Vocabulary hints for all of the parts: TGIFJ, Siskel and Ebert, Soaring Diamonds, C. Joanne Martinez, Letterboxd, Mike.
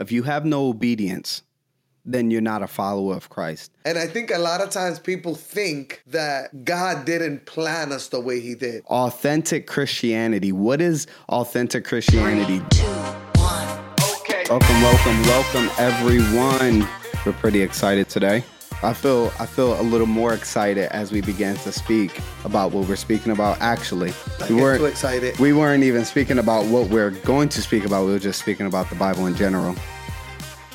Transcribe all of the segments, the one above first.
If you have no obedience, then you're not a follower of Christ. And I think a lot of times people think that God didn't plan us the way he did. Authentic Christianity. What is authentic Christianity? 3, 2, 1. Okay. Welcome, everyone. We're pretty excited today. I feel a little more excited as we began to speak about what we're speaking about. Actually, we weren't even speaking about what we're going to speak about. We were just speaking about the Bible in general.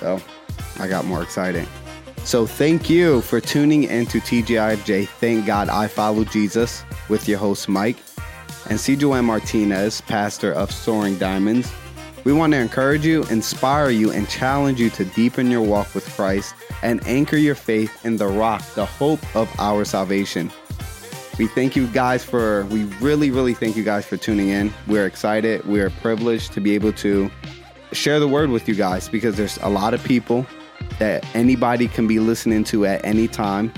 So I got more excited. So thank you for tuning into TGIFJ. Thank God I Follow Jesus with your host, Mike, and C. Joanne Martinez, pastor of Soaring Diamonds. We want to encourage you, inspire you, and challenge you to deepen your walk with Christ and anchor your faith in the rock, the hope of our salvation. We really, really thank you guys for tuning in. We're excited. We're privileged to be able to share the word with you guys, because there's a lot of people that anybody can be listening to at any time,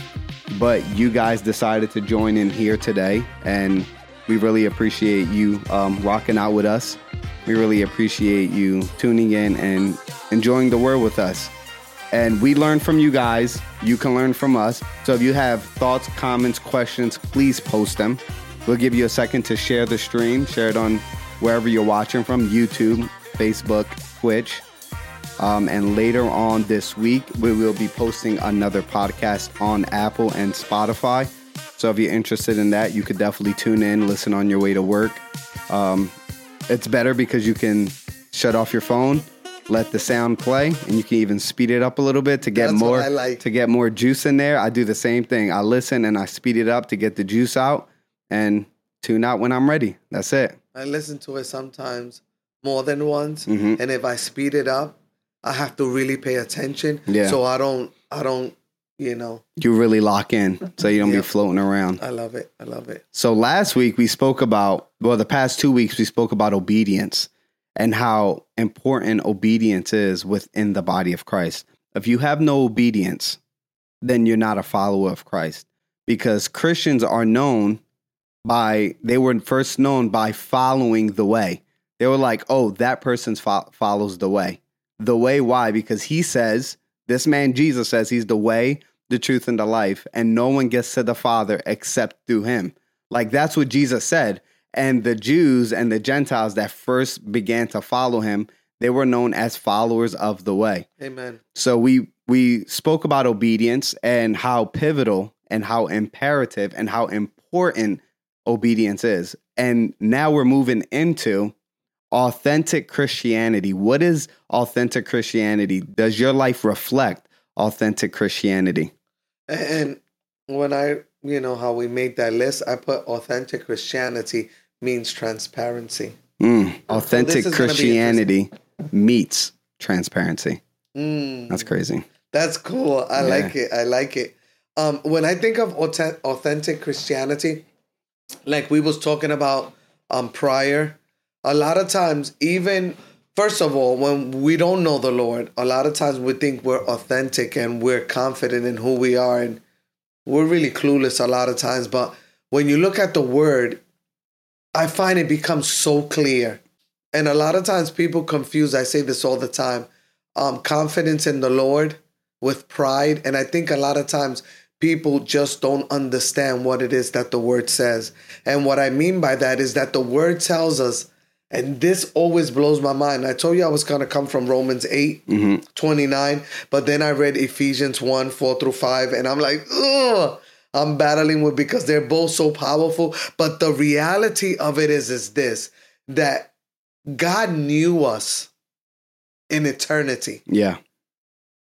but you guys decided to join in here today, and we really appreciate you rocking out with us. We really appreciate you tuning in and enjoying the word with us. And we learn from you guys. You can learn from us. So if you have thoughts, comments, questions, please post them. We'll give you a second to share the stream. Share it on wherever you're watching from, YouTube, Facebook, Twitch. And later on this week, we will be posting another podcast on Apple and Spotify. So if you're interested in that, you could definitely tune in, listen on your way to work. It's better because you can shut off your phone, let the sound play, and you can even speed it up a little bit to get to get more juice in there. I do the same thing. I listen and I speed it up to get the juice out and tune out when I'm ready. That's it. I listen to it sometimes more than once, and if I speed it up, I have to really pay attention. Yeah. So I don't. You know, you really lock in so you don't be floating around. I love it. So last week we spoke about, the past 2 weeks we spoke about obedience and how important obedience is within the body of Christ. If you have no obedience, then you're not a follower of Christ, because Christians are known by following the way. They were like, oh, that person follows the way. The way, why? Because he says, this man, Jesus, says he's the way, the truth, and the life, and no one gets to the Father except through him. Like, that's what Jesus said. And the Jews and the Gentiles that first began to follow him, they were known as followers of the way. Amen. So we spoke about obedience and how pivotal and how imperative and how important obedience is. And now we're moving into authentic Christianity. What is authentic Christianity? Does your life reflect authentic Christianity? And when how we made that list, I put authentic Christianity means transparency. Authentic Christianity meets transparency. That's crazy. That's cool. I like it. When I think of authentic Christianity, like we was talking about prior, a lot of times, even, first of all, when we don't know the Lord, a lot of times we think we're authentic and we're confident in who we are, and we're really clueless a lot of times. But when you look at the word, I find it becomes so clear. And a lot of times people confuse, I say this all the time, confidence in the Lord with pride. And I think a lot of times people just don't understand what it is that the word says. And what I mean by that is that the word tells us, and this always blows my mind. I told you I was going to come from Romans 8, 29, but then I read Ephesians 1, 4 through 5, and I'm like, ugh, I'm battling with, because they're both so powerful. But the reality of it is this, that God knew us in eternity. Yeah.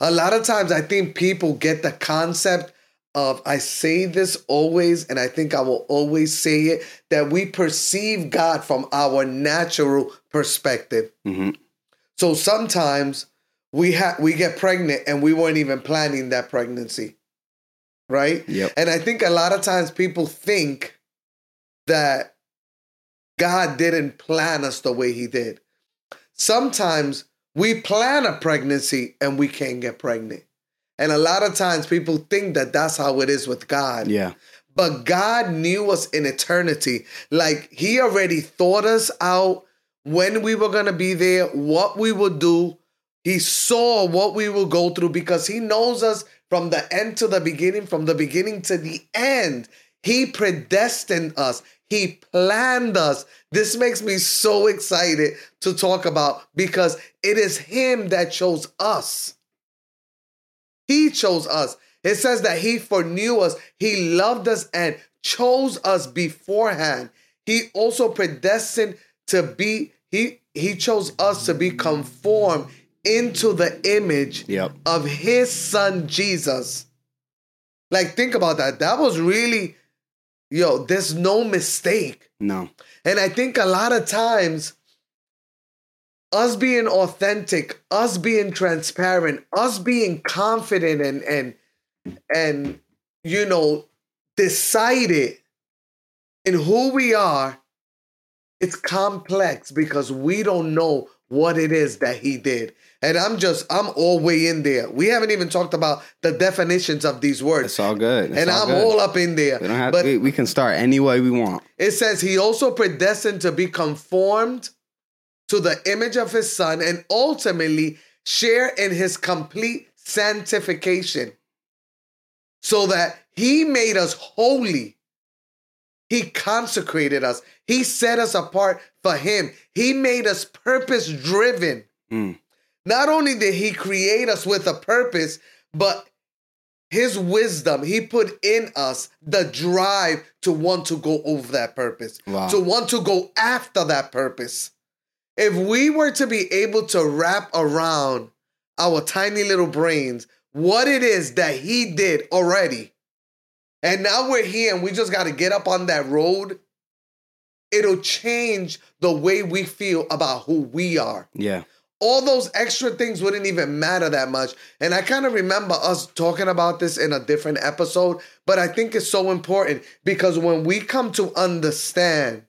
A lot of times I think people get the concept of, I say this always, and I think I will always say it, that we perceive God from our natural perspective. So sometimes we get pregnant and we weren't even planning that pregnancy, right? Yep. And I think a lot of times people think that God didn't plan us the way he did. Sometimes we plan a pregnancy and we can't get pregnant. And a lot of times people think that that's how it is with God. Yeah. But God knew us in eternity. Like, he already thought us out, when we were going to be there, what we would do, He saw what we will go through because he knows us from the end to the beginning, from the beginning to the end. He predestined us. He planned us. This makes me so excited to talk about because it is him that chose us. He chose us. It says that he foreknew us. He loved us and chose us beforehand. He also predestined to be, he chose us to be conformed into the image of his son, Jesus. Like, think about that. That was really, there's no mistake. No. And I think a lot of times, us being authentic, us being transparent, us being confident and decided in who we are, it's complex because we don't know what it is that he did. And I'm all way in there. We haven't even talked about the definitions of these words. It's all good. All up in there. We can start any way we want. It says he also predestined to be conformed to the image of his son and ultimately share in his complete sanctification so that he made us holy. He consecrated us. He set us apart for him. He made us purpose-driven. Not only did he create us with a purpose, but his wisdom, he put in us the drive to want to go over that purpose, to want to go after that purpose. If we were to be able to wrap around our tiny little brains what it is that he did already, and now we're here and we just got to get up on that road, it'll change the way we feel about who we are. Yeah. All those extra things wouldn't even matter that much. And I kind of remember us talking about this in a different episode, but I think it's so important because when we come to understand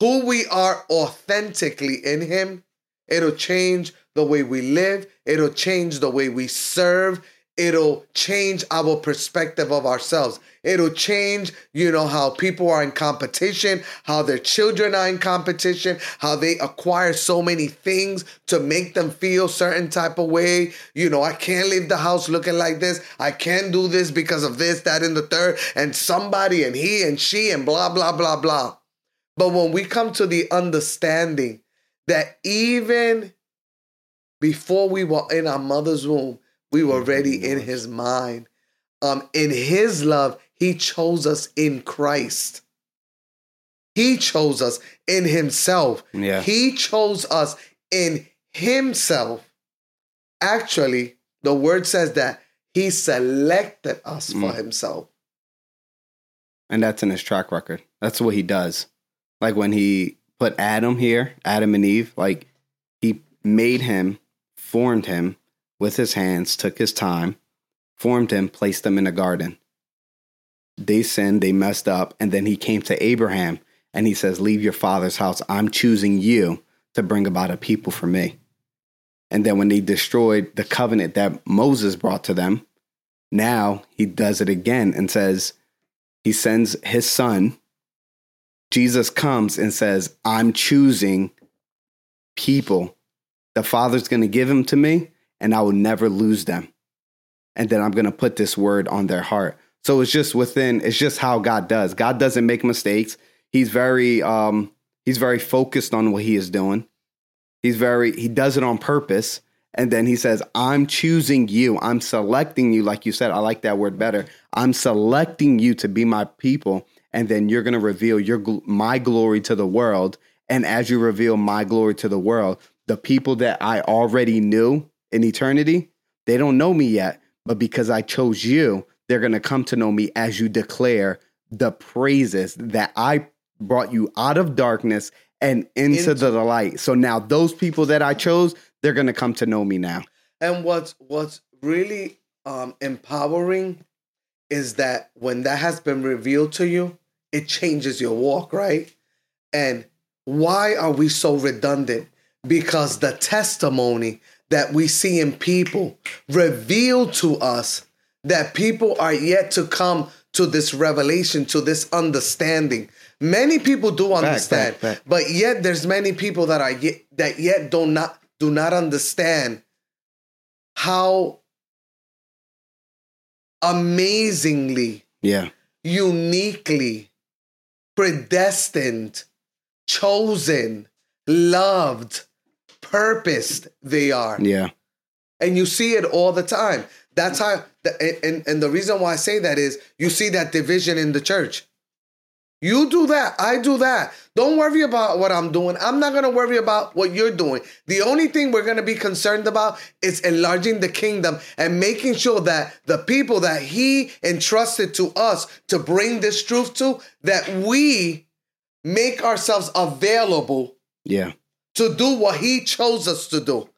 who we are authentically in him, it'll change the way we live. It'll change the way we serve. It'll change our perspective of ourselves. It'll change, how people are in competition, how their children are in competition, how they acquire so many things to make them feel certain type of way. I can't leave the house looking like this. I can't do this because of this, that, and the third, and somebody, and he, and she, and blah, blah, blah, blah. But when we come to the understanding that even before we were in our mother's womb, we were already in his mind. In his love, he chose us in Christ. He chose us in himself. Yeah. He chose us in himself. Actually, the word says that he selected us for himself. And that's in his track record. That's what he does. Like when he put Adam here, Adam and Eve, like he made him, formed him, with his hands, took his time, formed him, placed him in a garden. They sinned, they messed up, and then he came to Abraham and he says, leave your father's house. I'm choosing you to bring about a people for me. And then when they destroyed the covenant that Moses brought to them, now he does it again and says, he sends his son. Jesus comes and says, I'm choosing people. The father's going to give him to me. And I will never lose them. And then I'm going to put this word on their heart. So it's just how God does. God doesn't make mistakes. He's very focused on what he is doing. He does it on purpose. And then he says, I'm choosing you. I'm selecting you. Like you said, I like that word better. I'm selecting you to be my people. And then you're going to reveal my glory to the world. And as you reveal my glory to the world, the people that I already knew in eternity, they don't know me yet, but because I chose you, they're going to come to know me as you declare the praises that I brought you out of darkness and into the light. So now those people that I chose, they're going to come to know me now. And what's really empowering is that when that has been revealed to you, it changes your walk, right? And why are we so redundant? Because the testimony that we see in people reveal to us that people are yet to come to this revelation, to this understanding. Many people do understand, but yet there's many people that do not do not understand how amazingly, uniquely predestined, chosen, loved, purposed they are. Yeah. And you see it all the time. That's how, and the reason why I say that is you see that division in the church. You do that. I do that. Don't worry about what I'm doing. I'm not going to worry about what you're doing. The only thing we're going to be concerned about is enlarging the kingdom and making sure that the people that he entrusted to us to bring this truth to, that we make ourselves available to do what he chose us to do.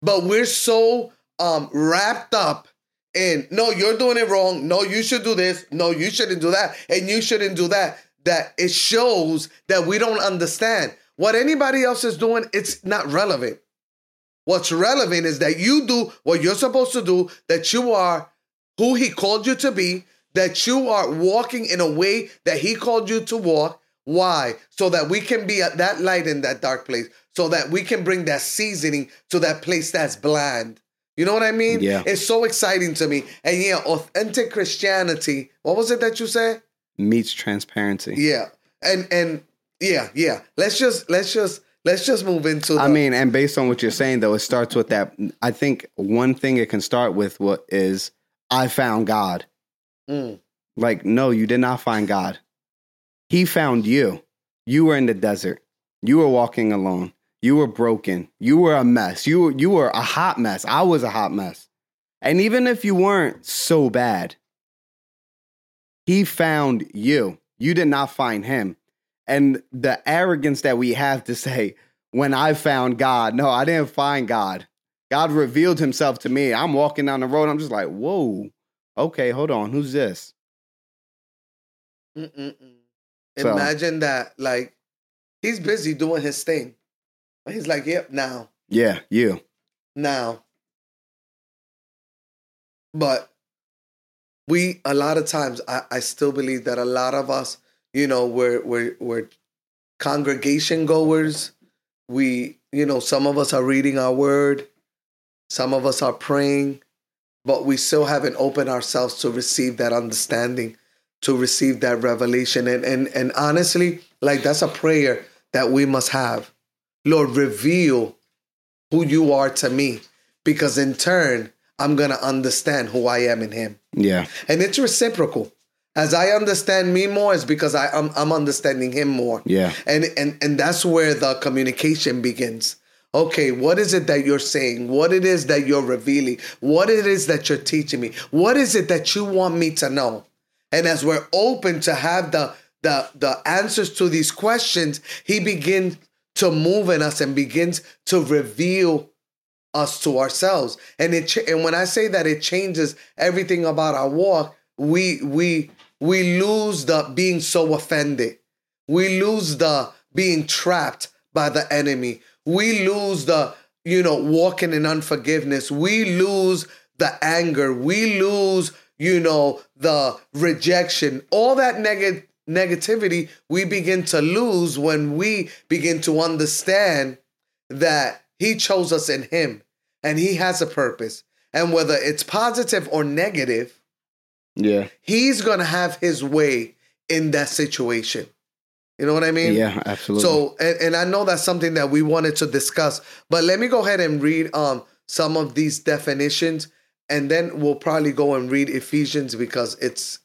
But we're so wrapped up in, no, you're doing it wrong. No, you should do this. No, you shouldn't do that. And you shouldn't do that. That it shows that we don't understand. What anybody else is doing, it's not relevant. What's relevant is that you do what you're supposed to do, that you are who he called you to be, that you are walking in a way that he called you to walk. Why? So that we can be at that light in that dark place, so that we can bring that seasoning to that place that's bland. You know what I mean? Yeah. It's so exciting to me. And yeah, authentic Christianity. What was it that you said? Meets transparency. Yeah. And yeah. Let's just move into I mean, and based on what you're saying though, it starts with that. I think one thing it can start with what is, I found God. Like, no, you did not find God. He found you. You were in the desert. You were walking alone. You were broken. You were a mess. You were a hot mess. I was a hot mess. And even if you weren't so bad, he found you. You did not find him. And the arrogance that we have to say, when I found God, no, I didn't find God. God revealed himself to me. I'm walking down the road. I'm just like, whoa, okay, hold on. Who's this? So, imagine that, like, he's busy doing his thing. He's like, yep, now. Yeah, you. Now. But we, a lot of times, I still believe that a lot of us, you know, we're congregation goers. We, you know, some of us are reading our word. Some of us are praying. But we still haven't opened ourselves to receive that understanding, to receive that revelation. And honestly, like, that's a prayer that we must have. Lord, reveal who you are to me, because in turn, I'm going to understand who I am in him. Yeah. And it's reciprocal. As I understand me more, it's because I'm understanding him more. Yeah. And that's where the communication begins. Okay, what is it that you're saying? What it is that you're revealing? What it is that you're teaching me? What is it that you want me to know? And as we're open to have the answers to these questions, he begins to move in us and begins to reveal us to ourselves. And and when I say that, it changes everything about our walk. We lose the being so offended. We lose the being trapped by the enemy. We lose the, you know, walking in unforgiveness. We lose the anger. We lose, you know, the rejection. All that negativity we begin to lose when we begin to understand that he chose us in him and he has a purpose. And whether it's positive or negative, he's going to have his way in that situation. You know what I mean? Yeah, absolutely. So, and I know that's something that we wanted to discuss, but let me go ahead and read some of these definitions, and then we'll probably go and read Ephesians, because it's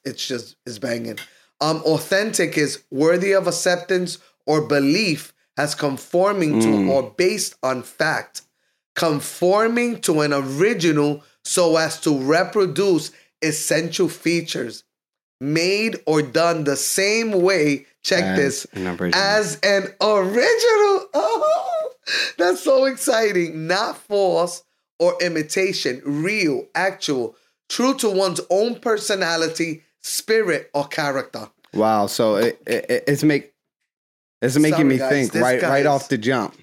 banging. Authentic is worthy of acceptance or belief as conforming to or based on fact, conforming to an original so as to reproduce essential features, made or done the same way, as an original. Oh, that's so exciting. Not false or imitation, real, actual, true to one's own personality, spirit, or character. Wow. So it's making me think off the jump.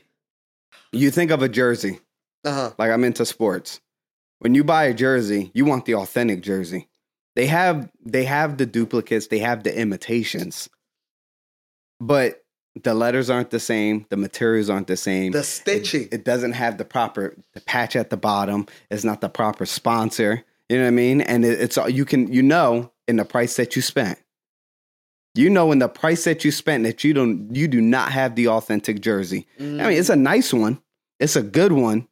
You think of a jersey. Like, I'm into sports. When you buy a jersey, you want the authentic jersey. They have the duplicates. They have the imitations. But The letters aren't the same. The materials aren't the same. The stitching. It doesn't have the patch at the bottom. It's not the proper sponsor. You know what I mean? And it's all in the price that you spent. You know, in the price that you spent, that you do not have the authentic jersey. Mm. I mean, it's a nice one. It's a good one,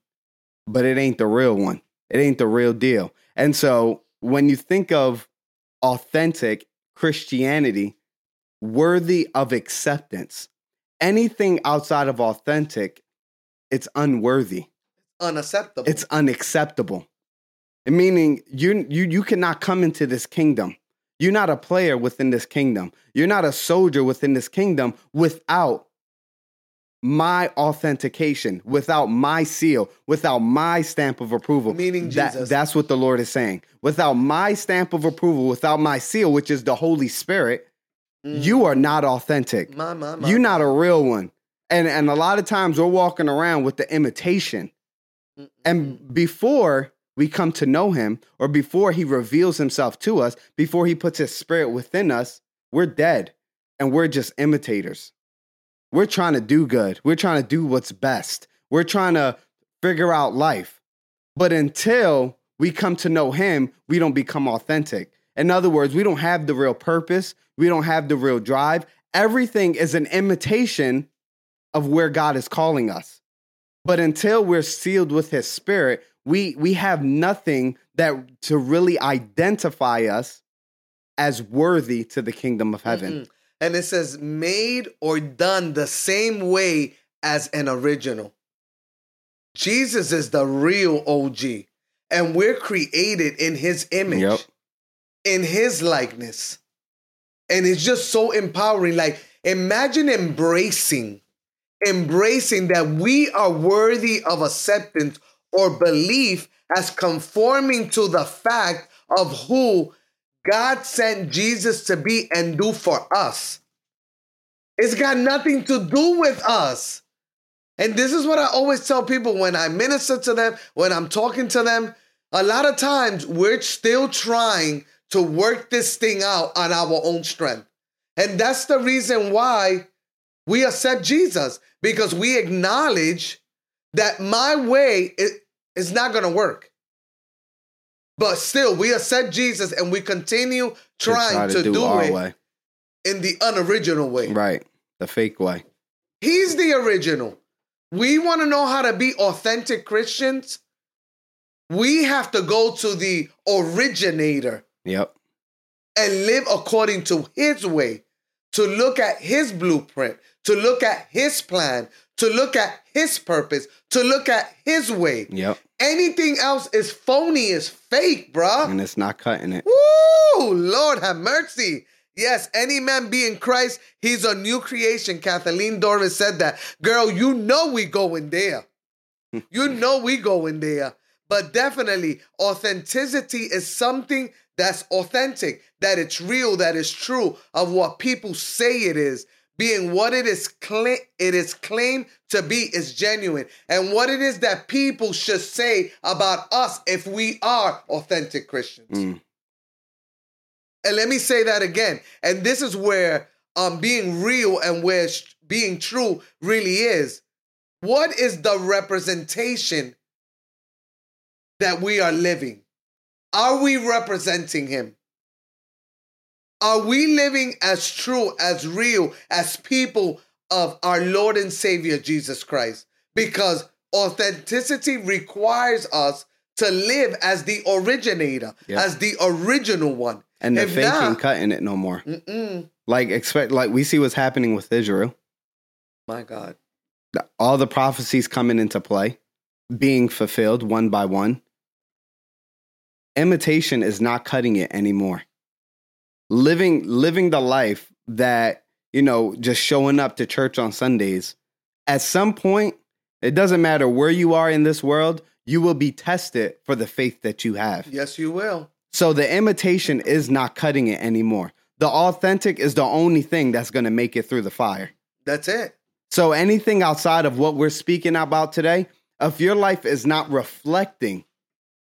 but it ain't the real one. It ain't the real deal. And so when you think of authentic Christianity, worthy of acceptance, anything outside of authentic, it's unworthy. Unacceptable. It's unacceptable. Meaning you cannot come into this kingdom. You're not a player within this kingdom. You're not a soldier within this kingdom without my authentication, without my seal, without my stamp of approval. Meaning Jesus. That's what the Lord is saying. Without my stamp of approval, without my seal, which is the Holy Spirit, you are not authentic. You're not a real one. And a lot of times we're walking around with the imitation. Mm-mm. And before we come to know him, or before he reveals himself to us, before he puts his spirit within us, we're dead and we're just imitators. We're trying to do good. We're trying to do what's best. We're trying to figure out life. But until we come to know him, we don't become authentic. In other words, we don't have the real purpose. We don't have the real drive. Everything is an imitation of where God is calling us. But until we're sealed with his spirit, we have nothing that to really identify us as worthy to the kingdom of heaven. Mm-hmm. And it says made or done the same way as an original. Jesus is the real OG. And we're created in his image, in his likeness. And it's just so empowering. Like, imagine embracing that we are worthy of acceptance or belief as conforming to the fact of who God sent Jesus to be and do for us. It's got nothing to do with us. And this is what I always tell people when I minister to them, when I'm talking to them. A lot of times we're still trying to work this thing out on our own strength. And that's the reason why we accept Jesus, because we acknowledge that my way is not going to work. But still, we accept Jesus and we continue trying to do our it way. In the unoriginal way. Right. The fake way. He's the original. We want to know how to be authentic Christians. We have to go to the originator. Yep. And live according to his way, to look at his blueprint, to look at his plan, to look at his purpose, to look at his way. Yep. Anything else is phony, is fake, bro. And it's not cutting it. Woo! Lord have mercy. Yes, any man be in Christ, he's a new creation. Kathleen Doris said that. Girl, you know we go in there. You know we go in there. But definitely, authenticity is something that's authentic, that it's real, that it's true, of what people say it is. Being what it is claimed to be is genuine. And what it is that people should say about us if we are authentic Christians. Mm. And let me say that again. And this is where being real and where being true really is. What is the representation that we are living? Are we representing him? Are we living as true, as real, as people of our Lord and Savior, Jesus Christ? Because authenticity requires us to live as the originator, as the original one. And the fake ain't cutting it no more. Mm-mm. Like we see what's happening with Israel. My God. All the prophecies coming into play, being fulfilled one by one. Imitation is not cutting it anymore. Living the life that, just showing up to church on Sundays, at some point, it doesn't matter where you are in this world, you will be tested for the faith that you have. Yes, you will. So the imitation is not cutting it anymore. The authentic is the only thing that's going to make it through the fire. That's it. So anything outside of what we're speaking about today, if your life is not reflecting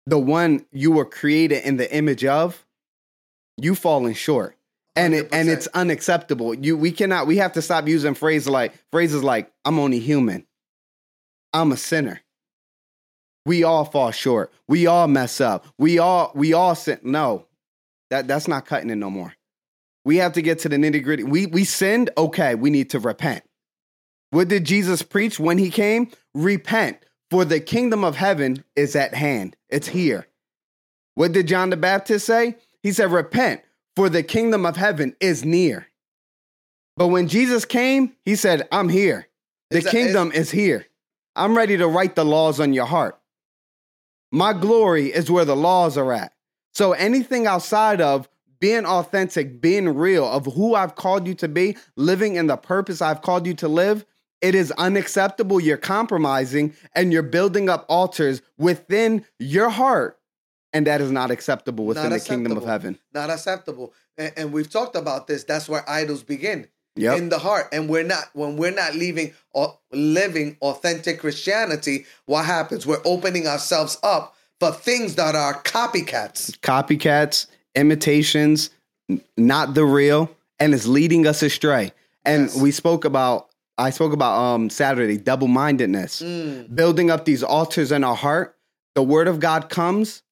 the one you were created in the image of, you falling short. And 100%. It's unacceptable. We have to stop using phrases like I'm only human. I'm a sinner. We all fall short. We all mess up. We all sin. No, that's not cutting it no more. We have to get to the nitty gritty. We sinned. Okay, we need to repent. What did Jesus preach when he came? Repent, for the kingdom of heaven is at hand. It's here. What did John the Baptist say? He said, repent, for the kingdom of heaven is near. But when Jesus came, he said, I'm here. The kingdom is here. I'm ready to write the laws on your heart. My glory is where the laws are at. So anything outside of being authentic, being real, of who I've called you to be, living in the purpose I've called you to live, it is unacceptable. You're compromising and you're building up altars within your heart. And that is not acceptable within the kingdom of heaven. Not acceptable. And we've talked about this. That's where idols begin. Yep. In the heart. And when we're not living authentic Christianity, what happens? We're opening ourselves up for things that are copycats. Copycats, imitations, not the real, and it's leading us astray. And yes. I spoke about Saturday, double-mindedness. Building up these altars in our heart. The word of God comes,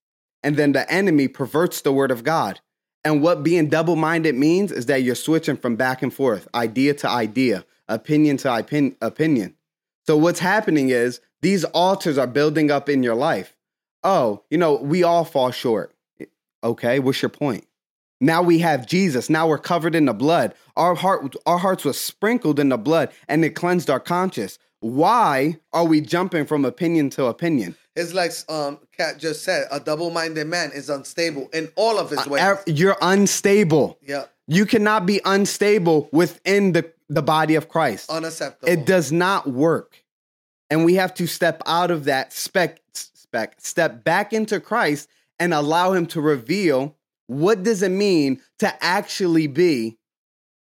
and then the enemy perverts the word of God. And what being double-minded means is that you're switching from back and forth, idea to idea, opinion to opinion. So what's happening is these altars are building up in your life. Oh, we all fall short. Okay, what's your point? Now we have Jesus. Now we're covered in the blood. Our hearts were sprinkled in the blood, and it cleansed our conscience. Why are we jumping from opinion to opinion? It's like Kat just said, a double-minded man is unstable in all of his ways. You're unstable. Yeah. You cannot be unstable within the body of Christ. Unacceptable. It does not work. And we have to step out of that, step back into Christ and allow him to reveal what does it mean to actually be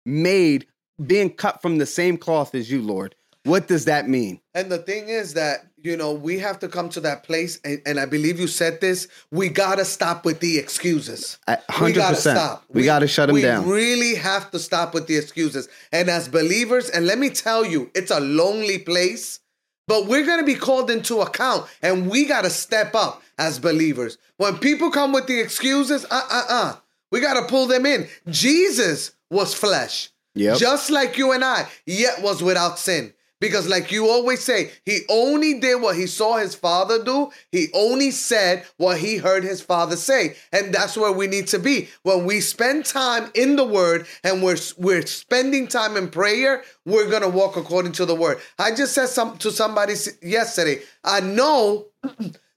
made, being cut from the same cloth as you, Lord. What does that mean? And the thing is that, we have to come to that place. And I believe you said this. We got to stop with the excuses. 100%. We got to stop. We got to shut them down. We really have to stop with the excuses. And as believers, and let me tell you, it's a lonely place, but we're going to be called into account, and we got to step up as believers. When people come with the excuses, we got to pull them in. Jesus was flesh. Yep. Just like you and I, yet was without sin. Because like you always say, he only did what he saw his father do. He only said what he heard his father say. And that's where we need to be. When we spend time in the word and we're spending time in prayer, we're going to walk according to the word. I just said to somebody yesterday, I know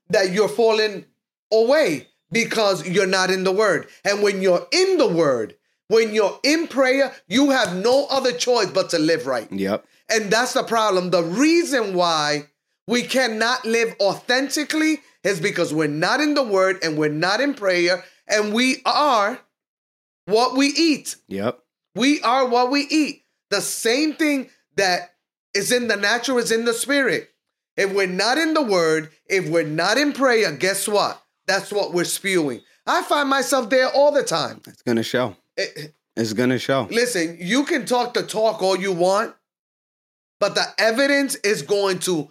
that you're falling away because you're not in the word. And when you're in the word, when you're in prayer, you have no other choice but to live right. Yep. And that's the problem. The reason why we cannot live authentically is because we're not in the word and we're not in prayer, and we are what we eat. Yep. We are what we eat. The same thing that is in the natural is in the spirit. If we're not in the word, if we're not in prayer, guess what? That's what we're spewing. I find myself there all the time. It's going to show. It's going to show. Listen, you can talk the talk all you want, but the evidence is going to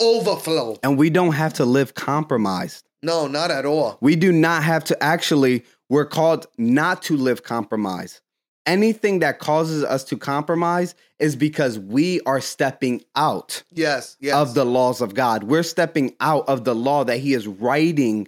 overflow. And we don't have to live compromised. No, not at all. We do not have to. Actually, we're called not to live compromised. Anything that causes us to compromise is because we are stepping out of the laws of God. We're stepping out of the law that he is writing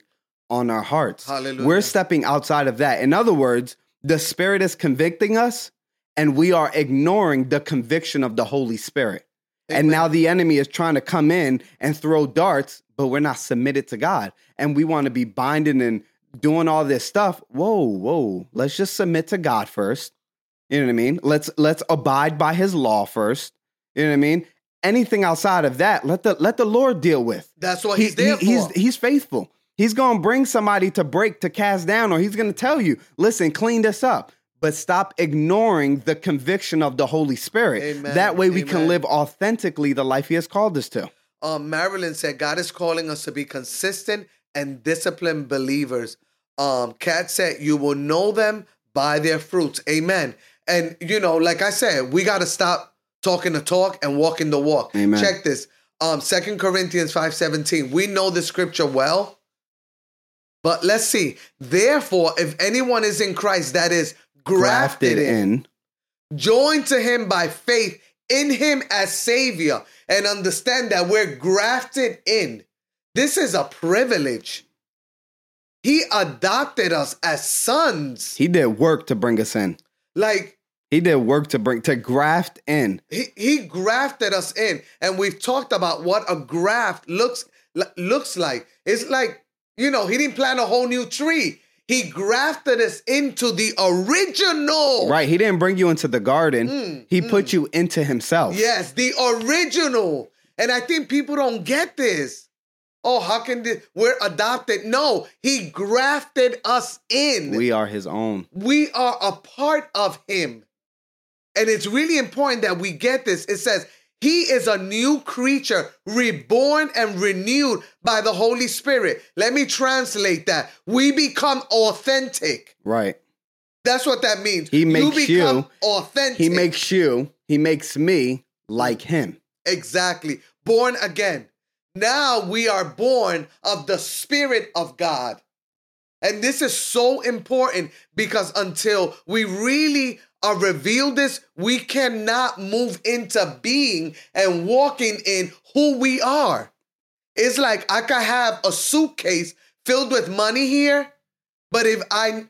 on our hearts. Hallelujah. We're stepping outside of that. In other words, the Spirit is convicting us, and we are ignoring the conviction of the Holy Spirit. Amen. And now the enemy is trying to come in and throw darts, but we're not submitted to God. And we want to be binding and doing all this stuff. Whoa. Let's just submit to God first. You know what I mean? Let's abide by his law first. You know what I mean? Anything outside of that, let the Lord deal with. That's what he's there for. He's faithful. He's going to bring somebody to break, to cast down, or he's going to tell you, listen, clean this up. But stop ignoring the conviction of the Holy Spirit. Amen. That way we can live authentically the life he has called us to. Marilyn said, God is calling us to be consistent and disciplined believers. Kat said, you will know them by their fruits. Amen. And, you know, like I said, we got to stop talking the talk and walking the walk. Amen. Check this. 2 Corinthians 5:17. We know the scripture well, but let's see. Therefore, if anyone is in Christ, that is grafted in, joined to him by faith in him as Savior, and understand that we're grafted in. This is a privilege. He adopted us as sons. He did work to bring us in. He did work to graft in. He grafted us in. And we've talked about what a graft looks like. It's like, you know, he didn't plant a whole new tree. He grafted us into the original. Right. He didn't bring you into the garden. He put you into himself. Yes, the original. And I think people don't get this. Oh, how can this? We're adopted. No, he grafted us in. We are his own. We are a part of him. And it's really important that we get this. It says, he is a new creature, reborn and renewed by the Holy Spirit. Let me translate that. We become authentic. Right. That's what that means. You become authentic. He makes me like him. Exactly. Born again. Now we are born of the Spirit of God. And this is so important because until we really reveal this, we cannot move into being and walking in who we are. It's like I could have a suitcase filled with money here, but if I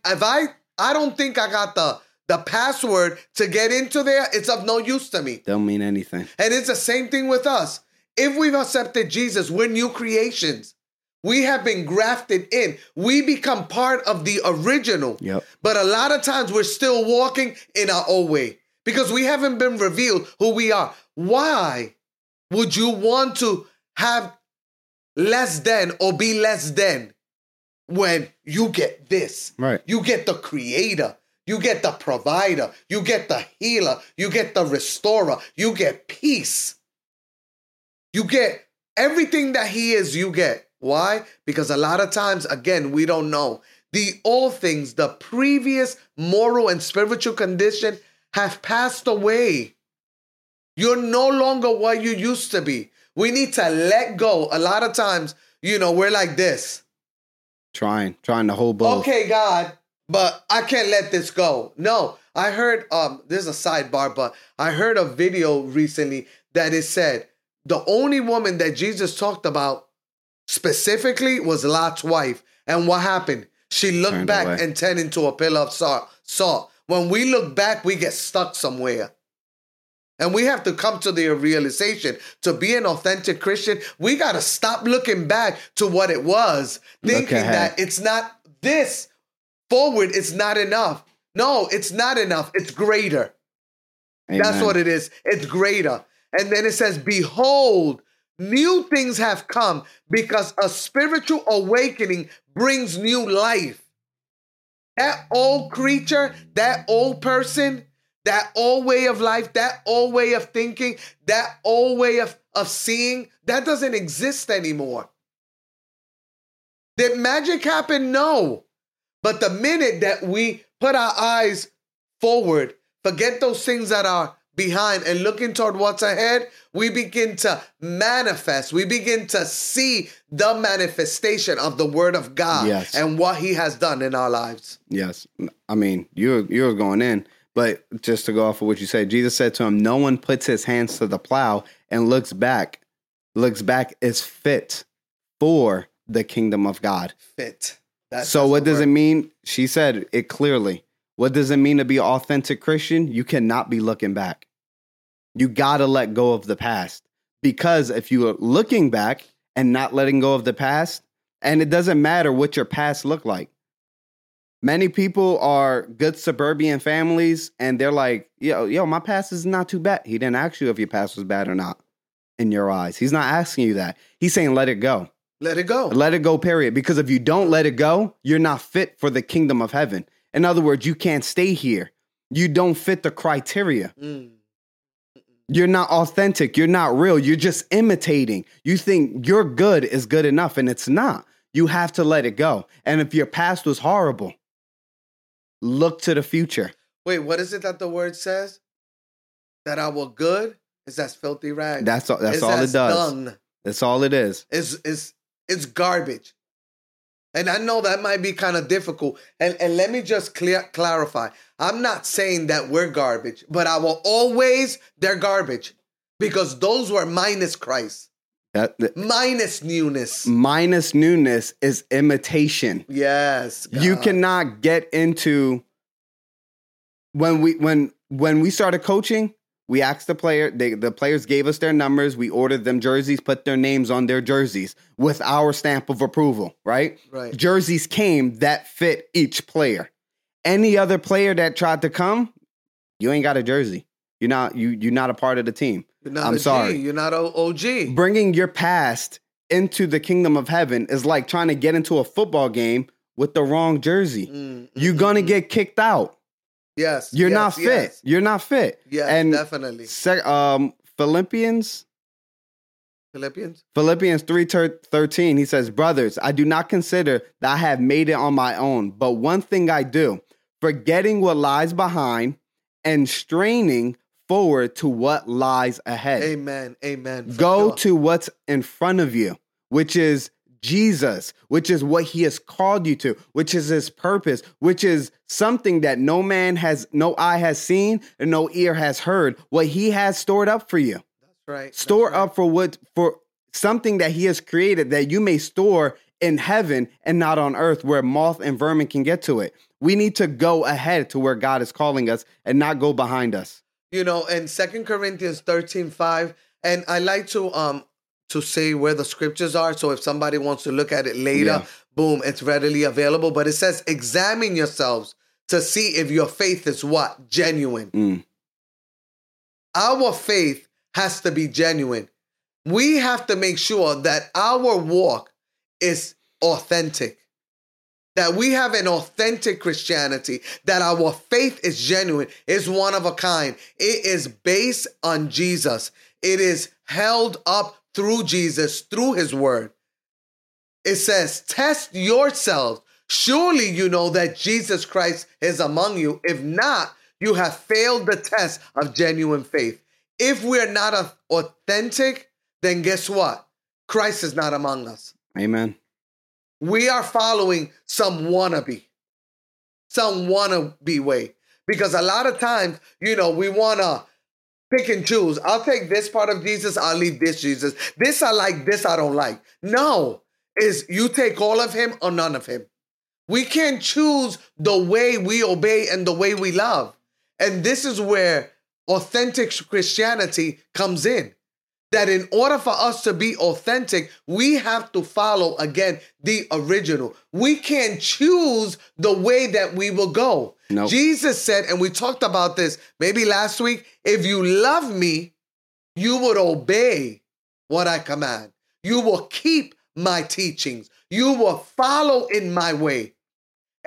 don't think I got the password to get into there, it's of no use to me. Don't mean anything. And it's the same thing with us. If we've accepted Jesus, we're new creations. We have been grafted in. We become part of the original. Yep. But a lot of times we're still walking in our old way because we haven't been revealed who we are. Why would you want to have less than or be less than when you get this? Right. You get the creator. You get the provider. You get the healer. You get the restorer. You get peace. You get everything that he is, you get. Why? Because a lot of times, again, we don't know. The old things, the previous moral and spiritual condition have passed away. You're no longer what you used to be. We need to let go. A lot of times, you know, we're like this. Trying to hold both. Okay, God, but I can't let this go. No, I heard, there's a sidebar, but I heard a video recently that it said, the only woman that Jesus talked about specifically was Lot's wife. And what happened? She looked back and turned into a pillar of salt. When we look back, we get stuck somewhere. And we have to come to the realization to be an authentic Christian, we got to stop looking back to what it was, thinking that it's not this forward. It's not enough. No, it's not enough. It's greater. Amen. That's what it is. It's greater. And then it says, behold, new things have come because a spiritual awakening brings new life. That old creature, that old person, that old way of life, that old way of thinking, that old way of seeing, that doesn't exist anymore. Did magic happen? No. But the minute that we put our eyes forward, forget those things that are behind and looking toward what's ahead, we begin to manifest. We begin to see the manifestation of the word of God and what he has done in our lives. Yes. I mean, you're going in, but just to go off of what you said, Jesus said to him, no one puts his hands to the plow and looks back. Looks back is fit for the kingdom of God. Fit. So what does it mean? She said it clearly. What does it mean to be an authentic Christian? You cannot be looking back. You got to let go of the past, because if you are looking back and not letting go of the past, and it doesn't matter what your past looked like. Many people are good suburban families and they're like, yo, my past is not too bad. He didn't ask you if your past was bad or not in your eyes. He's not asking you that. He's saying, let it go. Let it go. Let it go, period. Because if you don't let it go, you're not fit for the kingdom of heaven. In other words, you can't stay here. You don't fit the criteria. You're not authentic. You're not real. You're just imitating. You think your good is good enough, and it's not. You have to let it go. And if your past was horrible, look to the future. Wait, what is it that the word says? That our good is as filthy rags. That's all it does. Dung. That's all it is. It's garbage. And I know that might be kind of difficult. And let me just clarify. I'm not saying that we're garbage, but I will always, they're garbage. Because those were minus Christ. Minus newness. Minus newness is imitation. Yes. God. You cannot get into... When we started coaching, we asked the player, the players gave us their numbers. We ordered them jerseys, put their names on their jerseys with our stamp of approval, right? Right. Jerseys came that fit each player. Any other player that tried to come, you ain't got a jersey. You're not a part of the team. You're not G. You're not OG. Bringing your past into the kingdom of heaven is like trying to get into a football game with the wrong jersey. You're going to get kicked out. Yes. You're not fit. Yes, and definitely. Philippians 3:13, he says, brothers, I do not consider that I have made it on my own, but one thing I do, forgetting what lies behind and straining forward to what lies ahead. Amen. Go to what's in front of you, which is Jesus, which is what he has called you to, which is his purpose, which is something that no man has, no eye has seen, and no ear has heard, what he has stored up for you. That's right. For something that he has created that you may store in heaven and not on earth where moth and vermin can get to it. We need to go ahead to where God is calling us and not go behind us. You know, in 2 Corinthians 13:5, and I like to say where the scriptures are. So if somebody wants to look at it later, boom, it's readily available. But it says, examine yourselves to see if your faith is what? Genuine. Our faith has to be genuine. We have to make sure that our walk is authentic, that we have an authentic Christianity, that our faith is genuine, is one of a kind. It is based on Jesus. It is held up through Jesus, through his word. It says, test yourselves. Surely you know that Jesus Christ is among you. If not, you have failed the test of genuine faith. If we're not authentic, then guess what? Christ is not among us. Amen. We are following some wannabe way. Because a lot of times, you know, we want to pick and choose. I'll take this part of Jesus. I'll leave this Jesus. This I like. This I don't like. No, is you take all of him or none of him. We can't choose the way we obey and the way we love. And this is where authentic Christianity comes in. That in order for us to be authentic, we have to follow, again, the original. We can't choose the way that we will go. Nope. Jesus said, and we talked about this maybe last week, if you love me, you would obey what I command. You will keep my teachings. You will follow in my way.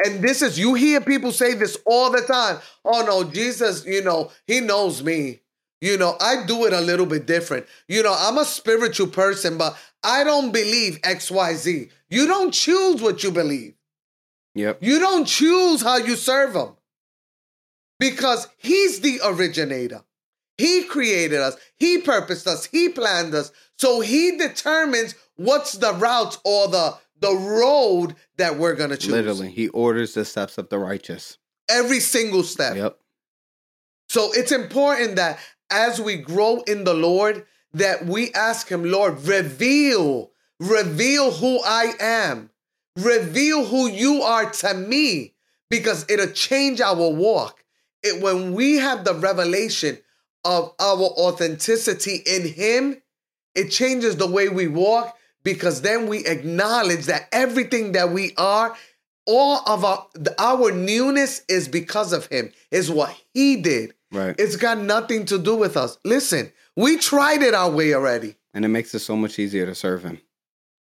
And this is, you hear people say this all the time. Oh no, Jesus, you know, he knows me. You know, I do it a little bit different. You know, I'm a spiritual person, but I don't believe X, Y, Z. You don't choose what you believe. Yep. You don't choose how you serve him because he's the originator. He created us. He purposed us. He planned us. So he determines what's the route or the road that we're going to choose. Literally, he orders the steps of the righteous. Every single step. Yep. So it's important that as we grow in the Lord, that we ask him, Lord, reveal who I am. Reveal who you are to me, because it'll change our walk. When we have the revelation of our authenticity in him, it changes the way we walk, because then we acknowledge that everything that we are, all of our newness is because of him, is what he did. Right. It's got nothing to do with us. Listen, we tried it our way already. And it makes it so much easier to serve him.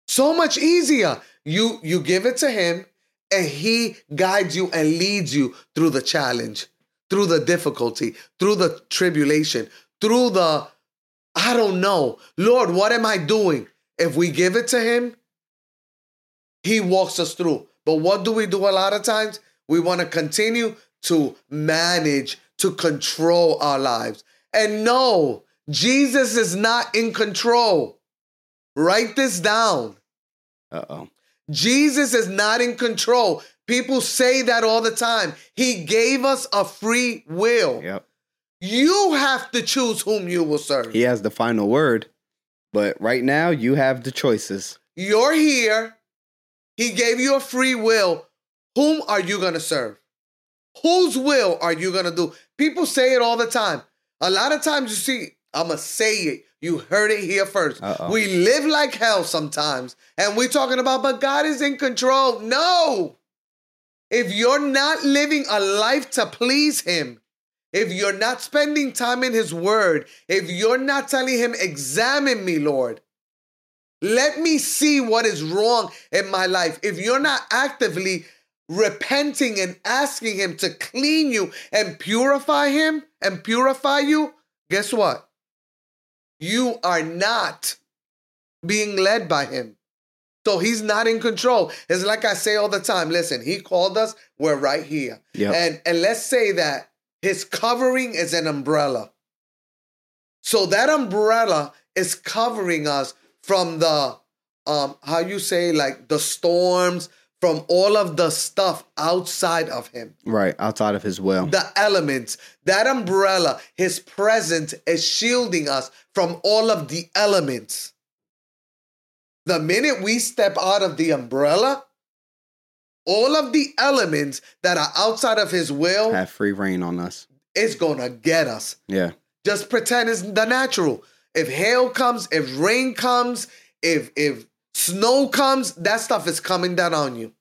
So much easier. You give it to him and he guides you and leads you through the challenge, through the difficulty, through the tribulation, through the, I don't know, Lord, what am I doing? If we give it to him, he walks us through. But what do we do a lot of times? We want to continue to manage, to control our lives. And no, Jesus is not in control. Write this down. Uh-oh. Jesus is not in control. People say that all the time. He gave us a free will. Yep. You have to choose whom you will serve. He has the final word. But right now, you have the choices. You're here. He gave you a free will. Whom are you going to serve? Whose will are you going to do? People say it all the time. A lot of times you see, I'm going to say it. You heard it here first. Uh-oh. We live like hell sometimes. And we're talking about, but God is in control. No. If you're not living a life to please him, if you're not spending time in his word, if you're not telling him, examine me, Lord, let me see what is wrong in my life. If you're not actively repenting and asking him to clean you and purify him and purify you, guess what? You are not being led by him. So he's not in control. It's like I say all the time. Listen, he called us. We're right here. Yep. And let's say that his covering is an umbrella. So that umbrella is covering us from the, how you say, like the storms, from all of the stuff outside of him. Right, outside of his will. The elements. That umbrella, his presence is shielding us from all of the elements. The minute we step out of the umbrella, all of the elements that are outside of his will have free reign on us. It's going to get us. Yeah. Just pretend it's the natural. If hail comes, if rain comes, if snow comes, that stuff is coming down on you.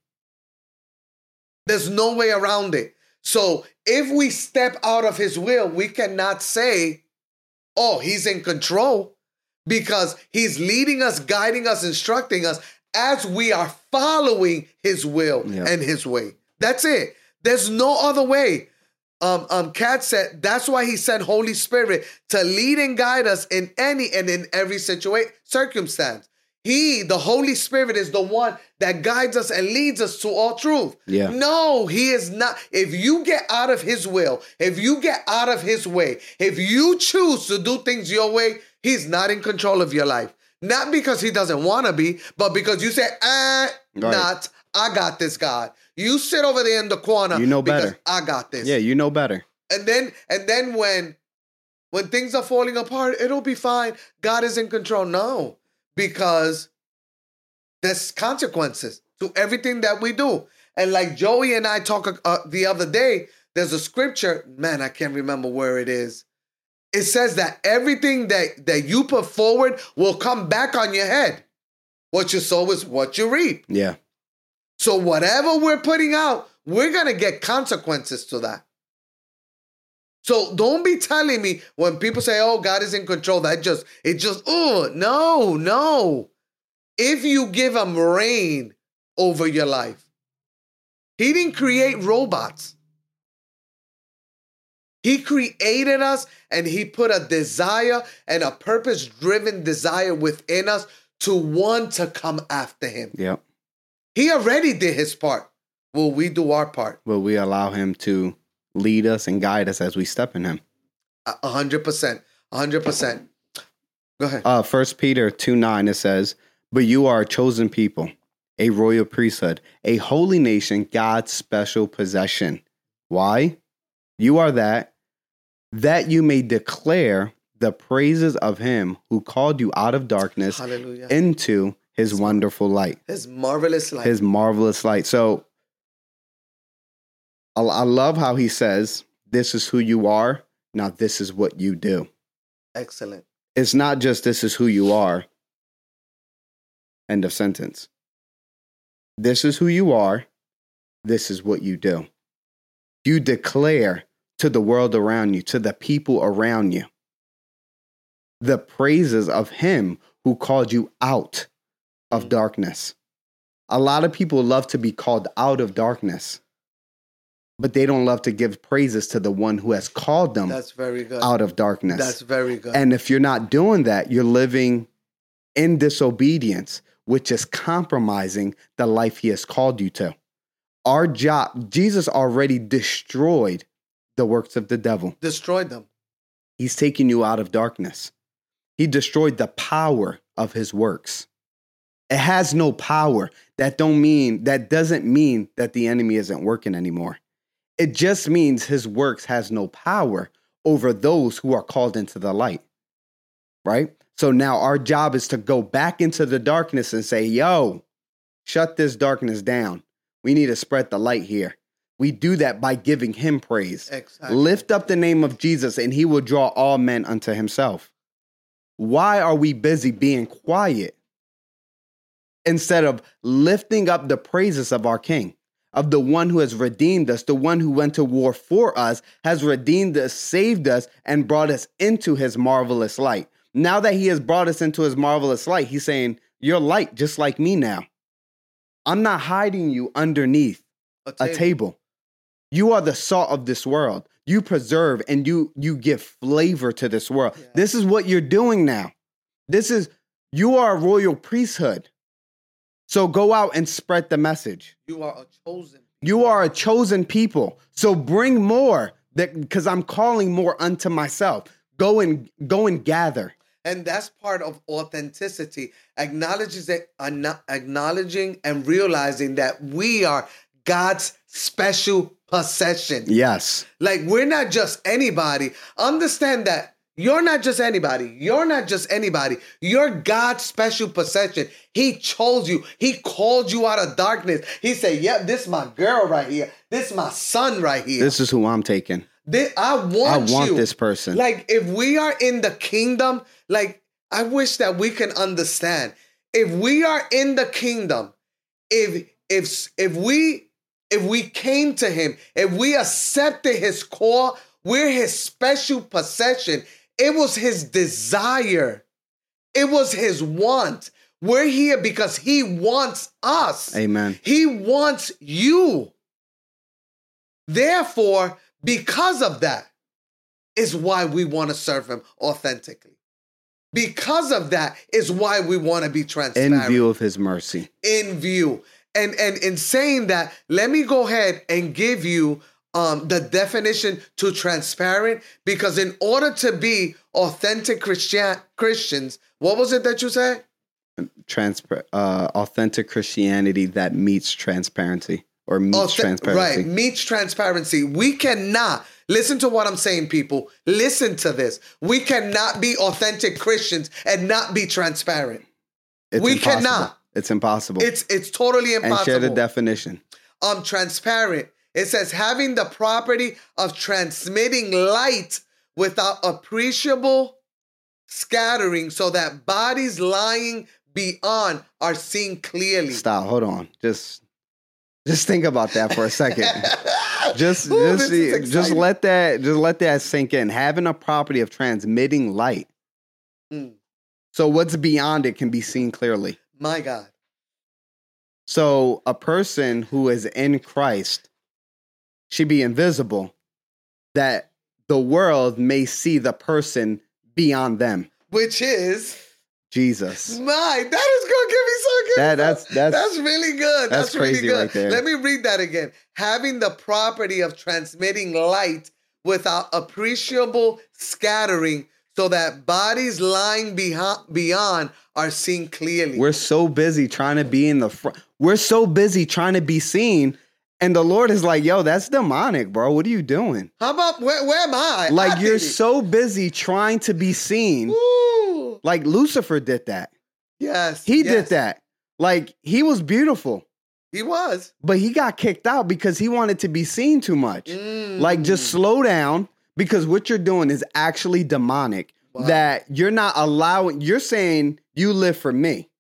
There's no way around it. So if we step out of his will, we cannot say, oh, he's in control, because he's leading us, guiding us, instructing us as we are following his will and his way. That's it. There's no other way. Kat said, that's why he sent Holy Spirit to lead and guide us in any and in every circumstance. He, the Holy Spirit, is the one that guides us and leads us to all truth. Yeah. No, he is not. If you get out of his will, if you get out of his way, if you choose to do things your way, he's not in control of your life. Not because he doesn't want to be, but because you say, I got this, God. You sit over there in the corner. You know better. I got this. Yeah, you know better. And then when things are falling apart, it'll be fine. God is in control. No. Because there's consequences to everything that we do. And like Joey and I talked the other day, there's a scripture. Man, I can't remember where it is. It says that everything that you put forward will come back on your head. What you sow is what you reap. Yeah. So whatever we're putting out, we're going to get consequences to that. So don't be telling me when people say, oh, God is in control, no. If you give him reign over your life, he didn't create robots. He created us and he put a desire and a purpose-driven desire within us to want to come after him. Yep. He already did his part. Will we do our part? Will we allow him to lead us and guide us as we step in him? 100%. 100%. Go ahead. 1 Peter 2:9, it says, but you are a chosen people, a royal priesthood, a holy nation, God's special possession. Why? You are that you may declare the praises of him who called you out of darkness into his wonderful light. His marvelous light. So, I love how he says, this is who you are. Now, this is what you do. Excellent. It's not just this is who you are. End of sentence. This is who you are. This is what you do. You declare to the world around you, to the people around you, the praises of him who called you out of darkness. A lot of people love to be called out of darkness, but they don't love to give praises to the one who has called them out of darkness. That's very good. And if you're not doing that, you're living in disobedience, which is compromising the life he has called you to. Our job, Jesus already destroyed the works of the devil. Destroyed them. He's taking you out of darkness. He destroyed the power of his works. It has no power. That doesn't mean that the enemy isn't working anymore. It just means his works has no power over those who are called into the light, right? So now our job is to go back into the darkness and say, yo, shut this darkness down. We need to spread the light here. We do that by giving him praise. Exactly. Lift up the name of Jesus and he will draw all men unto himself. Why are we busy being quiet instead of lifting up the praises of our King, of the one who has redeemed us, the one who went to war for us, has redeemed us, saved us, and brought us into his marvelous light? Now that he has brought us into his marvelous light, he's saying, you're light just like me now. I'm not hiding you underneath a table. You are the salt of this world. You preserve and you give flavor to this world. Yeah. This is what you're doing now. You are a royal priesthood. So go out and spread the message. You are a chosen people. So bring more, because I'm calling more unto myself. Go and gather. And that's part of authenticity, acknowledging and realizing that we are God's special possession. Yes. Like, we're not just anybody. Understand that you're not just anybody. You're not just anybody. You're God's special possession. He chose you. He called you out of darkness. He said, yep, this is my girl right here. This is my son right here. This is who I'm taking. I want this person. Like, if we are in the kingdom, like, I wish that we can understand. If we are in the kingdom, if we came to him, if we accepted his call, we're his special possession. It was his desire. It was his want. We're here because he wants us. Amen. He wants you. Therefore, because of that is why we want to serve him authentically. Because of that is why we want to be transparent. In view of his mercy. In view. And in saying that, let me go ahead and give you the definition to transparent, because in order to be authentic Christians, what was it that you said? Authentic Christianity that meets transparency. Or meets transparency. Right, meets transparency. We cannot, listen to what I'm saying, people. Listen to this. We cannot be authentic Christians and not be transparent. It's impossible. It's impossible. It's totally impossible. And share the definition. Transparent. It says, having the property of transmitting light without appreciable scattering so that bodies lying beyond are seen clearly. Stop, hold on. Just think about that for a second. Just let that sink in. Having a property of transmitting light. Mm. So what's beyond it can be seen clearly. My God. So a person who is in Christ should be invisible, that the world may see the person beyond them, which is Jesus. My, that is going to give me so good. That's really good. That's crazy really good. Right there. Let me read that again. Having the property of transmitting light without appreciable scattering so that bodies lying beyond are seen clearly. We're so busy trying to be in the front. We're so busy trying to be seen. And the Lord is like, yo, that's demonic, bro. What are you doing? How about, where am I? Like, you're so busy trying to be seen. Ooh. Like, Lucifer did that. Yes. He did that. Like, he was beautiful. He was. But he got kicked out because he wanted to be seen too much. Mm. Like, just slow down, because what you're doing is actually demonic. Wow. That you're not allowing, you're saying you live for me.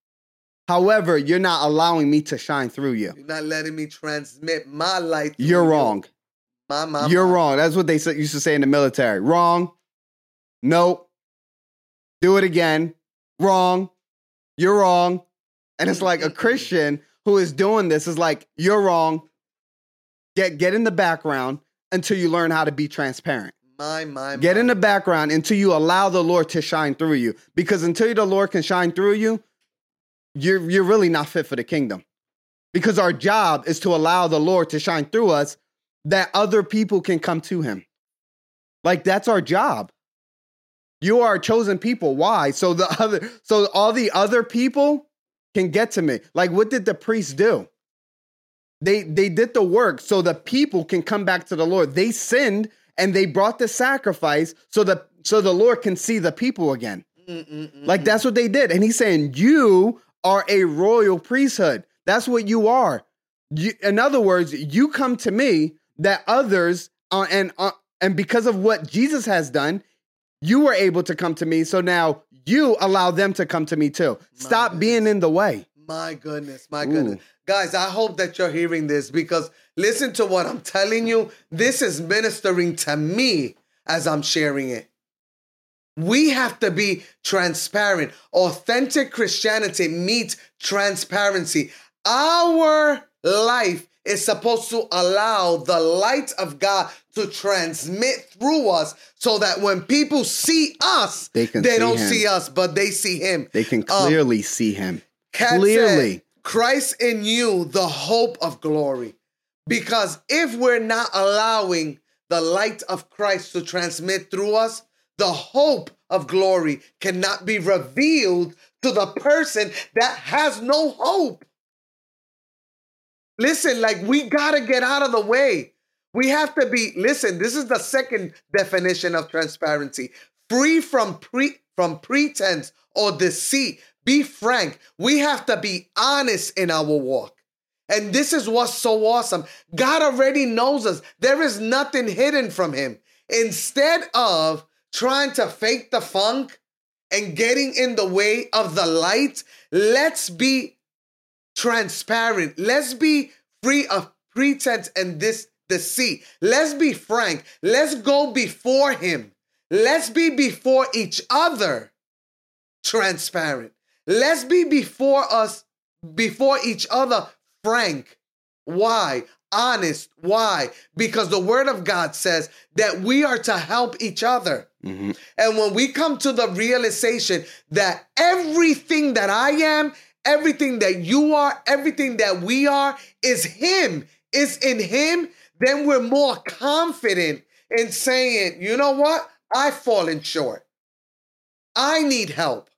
However, you're not allowing me to shine through you. You're not letting me transmit my light. You're wrong. You're wrong. That's what they used to say in the military. Wrong. Nope. Do it again. Wrong. You're wrong. And it's like a Christian who is doing this is like, you're wrong. Get in the background until you learn how to be transparent. Get in the background until you allow the Lord to shine through you. Because until the Lord can shine through you, you're really not fit for the kingdom. because our job is to allow the Lord to shine through us that other people can come to him. Like, that's our job. You are a chosen people. Why? So all the other people can get to me. Like, what did the priests do? They did the work so the people can come back to the Lord. They sinned and they brought the sacrifice so the Lord can see the people again. Like, that's what they did. And he's saying, you are a royal priesthood. That's what you are. You, in other words, you come to me that others, and because of what Jesus has done, you were able to come to me. So now you allow them to come to me too. Stop being in the way. My goodness. Guys, I hope that you're hearing this, because listen to what I'm telling you. This is ministering to me as I'm sharing it. We have to be transparent. Authentic Christianity meets transparency. Our life is supposed to allow the light of God to transmit through us so that when people see us, they don't see us, but they see him. They can clearly see him. Kat clearly said, Christ in you, the hope of glory. Because if we're not allowing the light of Christ to transmit through us, the hope of glory cannot be revealed to the person that has no hope. Listen, like, we got to get out of the way. We have to be, listen, this is the second definition of transparency. Free from pretense or deceit. Be frank. We have to be honest in our walk. And this is what's so awesome. God already knows us. There is nothing hidden from him. Instead of trying to fake the funk and getting in the way of the light, let's be transparent. Let's be free of pretense and this deceit. Let's be frank. Let's go before him. Let's be before each other transparent. Let's be before each other frank. Why? Honest. Why? Because the word of God says that we are to help each other. Mm-hmm. And when we come to the realization that everything that I am, everything that you are, everything that we are is him, is in him, then we're more confident in saying, you know what? I've fallen short. I need help.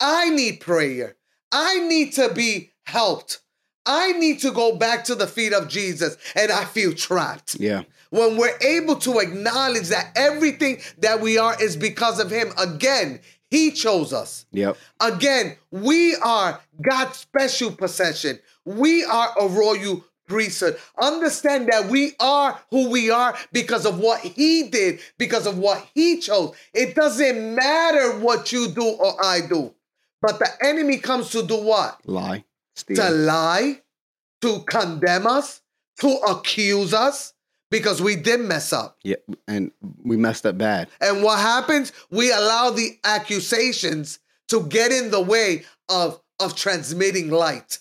I need prayer. I need to be helped. I need to go back to the feet of Jesus, and I feel trapped. Yeah. When we're able to acknowledge that everything that we are is because of him. Again, he chose us. Yep. Again, we are God's special possession. We are a royal priesthood. Understand that we are who we are because of what he did, because of what he chose. It doesn't matter what you do or I do, but the enemy comes to do what? Lie. Steal. To lie, to condemn us, to accuse us, because we did mess up. Yeah, and we messed up bad. And what happens? We allow the accusations to get in the way of transmitting light.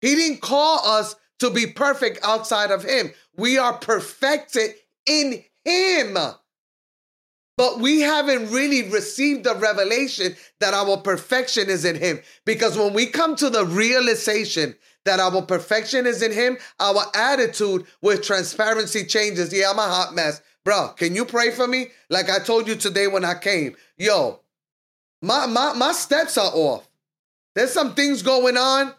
He didn't call us to be perfect outside of him. We are perfected in him. But we haven't really received the revelation that our perfection is in him. Because when we come to the realization that our perfection is in him, our attitude with transparency changes. Yeah, I'm a hot mess. Bro, can you pray for me? Like I told you today when I came. Yo, my steps are off. There's some things going on.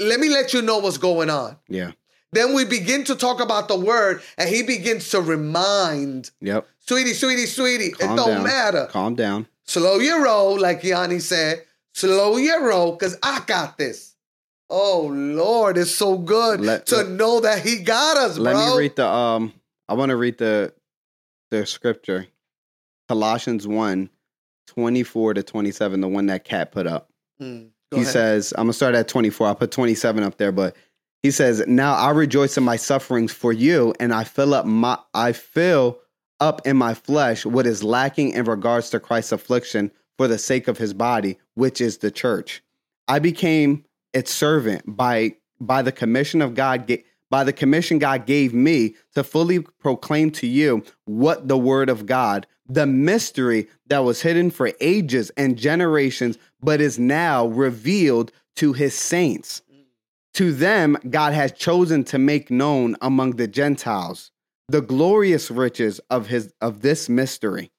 Let me let you know what's going on. Yeah. Then we begin to talk about the word, and he begins to remind. Yep. Sweetie. Calm it don't down. Matter. Calm down. Slow your roll, like Yanni said. Slow your roll, because I got this. Oh, Lord, it's so good to know that he got us, bro. Let me read I want to read the scripture. Colossians 1, 24 to 27, the one that Kat put up. He says, I'm going to start at 24. I put 27 up there, but he says, now I rejoice in my sufferings for you, and I fill up in my flesh what is lacking in regards to Christ's affliction for the sake of his body, which is the church. I became its servant by the commission of God, by the commission God gave me to fully proclaim to you what the word of God, the mystery that was hidden for ages and generations, but is now revealed to his saints. To them, God has chosen to make known among the Gentiles the glorious riches of this mystery,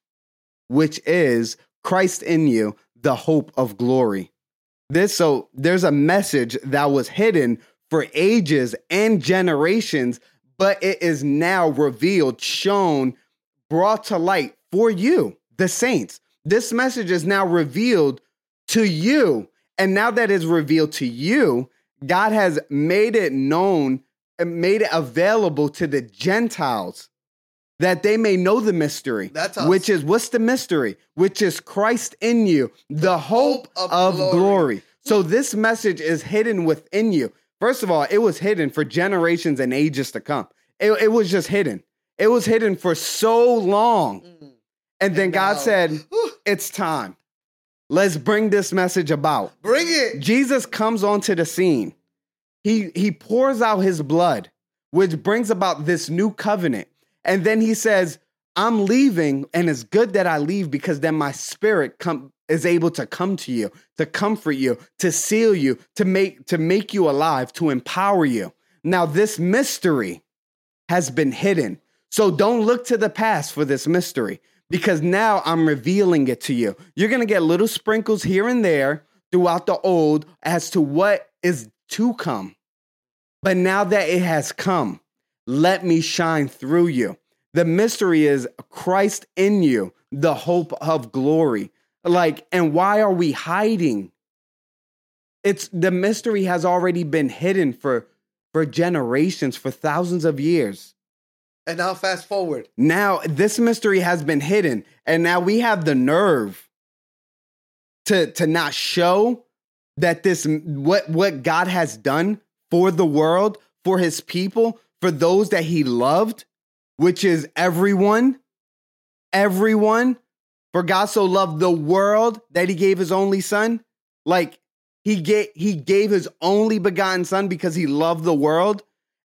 which is Christ in you, the hope of glory. So there's a message that was hidden for ages and generations, but it is now revealed, shown, brought to light for you, the saints. This message is now revealed to you. And now that it's revealed to you, God has made it known and made it available to the Gentiles that they may know the mystery. That's us. Which is, what's the mystery? Which is Christ in you, the hope of glory. So this message is hidden within you. First of all, it was hidden for generations and ages to come. It was just hidden. It was hidden for so long. Mm-hmm. And then God said, it's time. Let's bring this message about. Bring it. Jesus comes onto the scene. He pours out his blood, which brings about this new covenant. And then he says, I'm leaving, and it's good that I leave, because then my spirit is able to come to you, to comfort you, to seal you, to make you alive, to empower you. Now, this mystery has been hidden. So don't look to the past for this mystery, because now I'm revealing it to you. You're going to get little sprinkles here and there throughout the Old as to what is to come. But now that it has come, let me shine through you. The mystery is Christ in you, the hope of glory. And why are we hiding? The mystery has already been hidden for generations, for thousands of years. And now fast forward. Now this mystery has been hidden. And now we have the nerve to not show that this, what God has done for the world, for his people, for those that he loved, which is everyone, for God so loved the world that he gave his only son. He gave his only begotten son because he loved the world.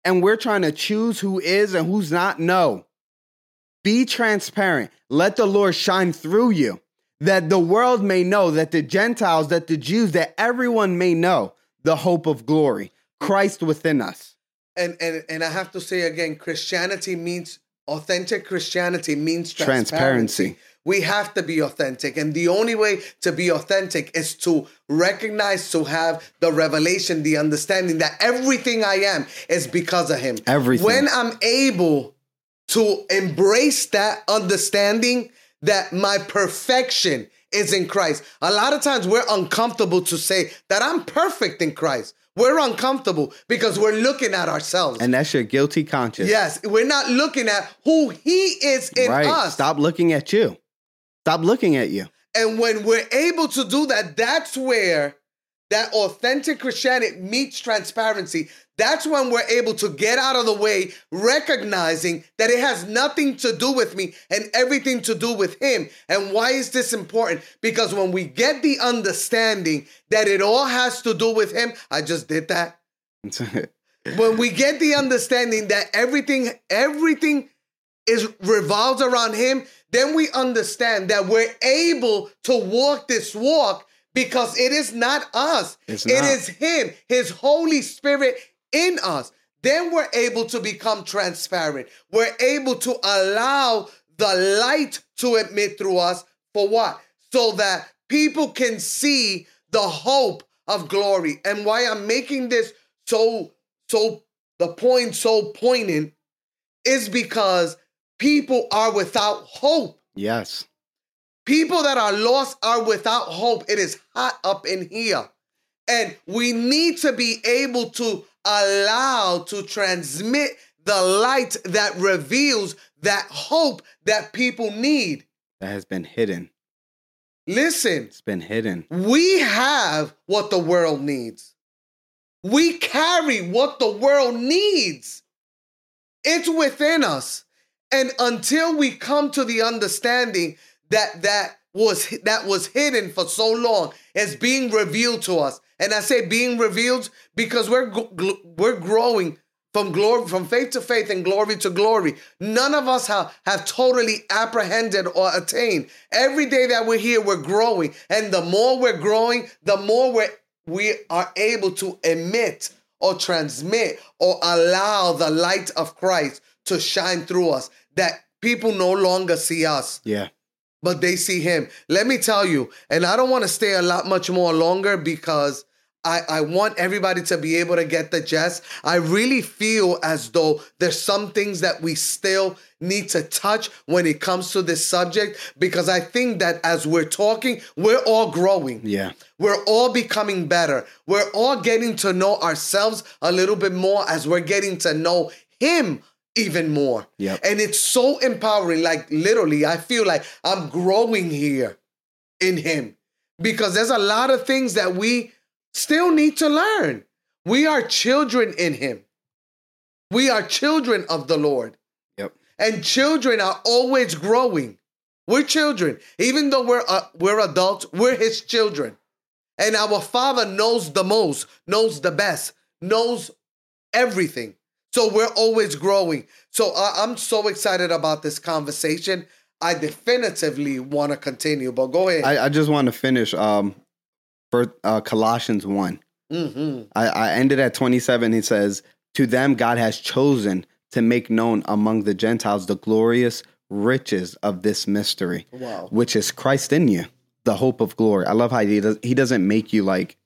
And we're trying to choose who is and who's not. No, be transparent. Let the Lord shine through you, that the world may know, that the Gentiles, that the Jews, that everyone may know the hope of glory, Christ within us. And I have to say again, authentic Christianity means transparency. We have to be authentic. And the only way to be authentic is to recognize, to have the revelation, the understanding that everything I am is because of him. Everything. When I'm able to embrace that understanding that my perfection is in Christ. A lot of times we're uncomfortable to say that I'm perfect in Christ. We're uncomfortable because we're looking at ourselves. And that's your guilty conscience. Yes. We're not looking at who he is in us. Stop looking at you. Stop looking at you. And when we're able to do that, that's where that authentic Christianity meets transparency. That's when we're able to get out of the way, recognizing that it has nothing to do with me and everything to do with him. And why is this important? Because when we get the understanding that it all has to do with him, I just did that. When we get the understanding that everything revolves around him, then we understand that we're able to walk this walk because it is not us. It is him, his Holy Spirit in us. Then we're able to become transparent. We're able to allow the light to emit through us for what? So that people can see the hope of glory. And why I'm making this so poignant is because people are without hope. Yes. People that are lost are without hope. It is hot up in here. And we need to be able to allow to transmit the light that reveals that hope that people need. That has been hidden. Listen. It's been hidden. We have what the world needs. We carry what the world needs. It's within us. And until we come to the understanding that was hidden for so long is being revealed to us. And I say being revealed because we're growing from faith to faith and glory to glory. None of us have totally apprehended or attained. Every day that we're here, we're growing. And the more we're growing, the more we are able to emit or transmit or allow the light of Christ to shine through us, that people no longer see us. Yeah. But they see him. Let me tell you, and I don't want to stay a lot much more longer because I want everybody to be able to get the gist. I really feel as though there's some things that we still need to touch when it comes to this subject, because I think that as we're talking, we're all growing. Yeah. We're all becoming better. We're all getting to know ourselves a little bit more as we're getting to know him even more. Yep. And it's so empowering. Like literally, I feel like I'm growing here in him, because there's a lot of things that we still need to learn. We are children in him. We are children of the Lord. Yep. And children are always growing. We're children. Even though we're adults, we're his children. And our Father knows the most, knows the best, knows everything. So we're always growing. So I'm so excited about this conversation. I definitively want to continue, but go ahead. I just want to finish. Colossians 1. Mm-hmm. I ended at 27. He says, to them God has chosen to make known among the Gentiles the glorious riches of this mystery, wow, which is Christ in you, the hope of glory. I love how he doesn't make you like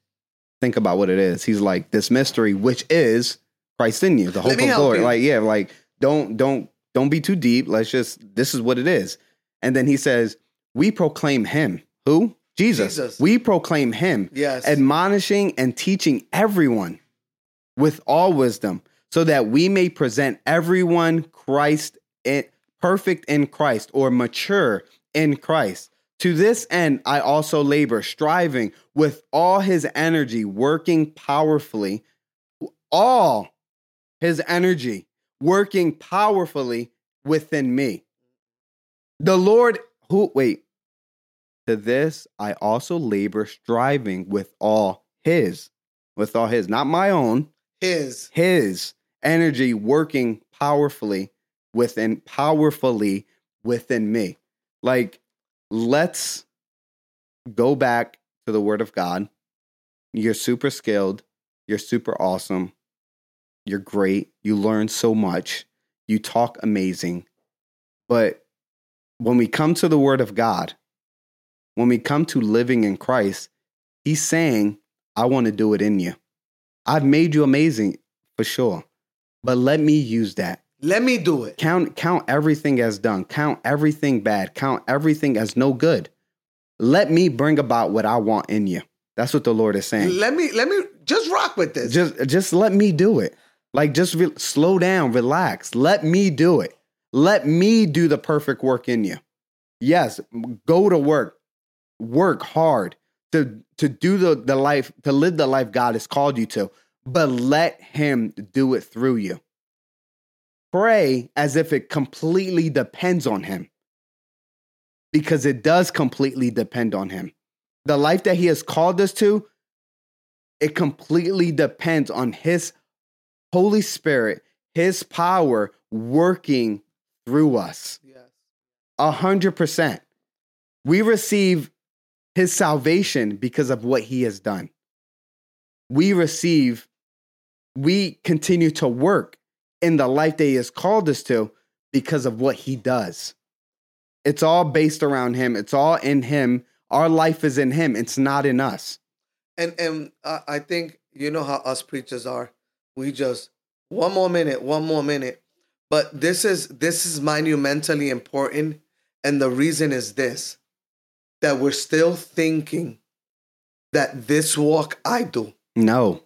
think about what it is. He's like, this mystery, which is Christ in you, the hope of glory. Like, yeah, like don't be too deep. Let's just, this is what it is. And then he says, we proclaim him. Who? Jesus, we proclaim him, yes, admonishing and teaching everyone with all wisdom, so that we may present everyone perfect in Christ, or mature in Christ. To this end, I also labor, striving with all his energy, working powerfully within me. The Lord who, wait. To this, I also labor, striving with all his, not my own, his energy working powerfully within me. Like, let's go back to the word of God. You're super skilled. You're super awesome. You're great. You learn so much. You talk amazing. But when we come to the word of God, when we come to living in Christ, he's saying, I want to do it in you. I've made you amazing for sure, but let me use that. Let me do it. Count everything as done. Count everything bad. Count everything as no good. Let me bring about what I want in you. That's what the Lord is saying. Let me just rock with this. Just let me do it. Like, just slow down, relax. Let me do it. Let me do the perfect work in you. Yes, go to work. Work hard to do the life, to live the life God has called you to, but let him do it through you. Pray as if it completely depends on him, because it does completely depend on him. The life that he has called us to, it completely depends on his Holy Spirit, his power working through us. Yes. 100%. We receive his salvation because of what he has done. We continue to work in the life that he has called us to because of what he does. It's all based around him. It's all in him. Our life is in him. It's not in us. And I think, you know how us preachers are. We just, one more minute. But this is monumentally important. And the reason is this, that we're still thinking that this walk I do. No,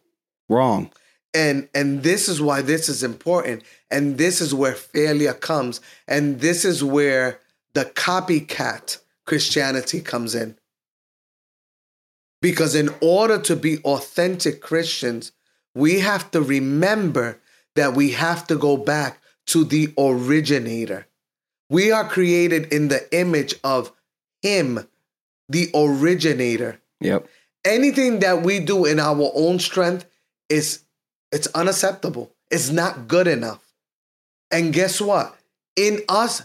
wrong. And this is why this is important. And this is where failure comes. And this is where the copycat Christianity comes in. Because in order to be authentic Christians, we have to remember that we have to go back to the originator. We are created in the image of him, the originator. Yep. Anything that we do in our own strength it's unacceptable. It's not good enough. And guess what? In us,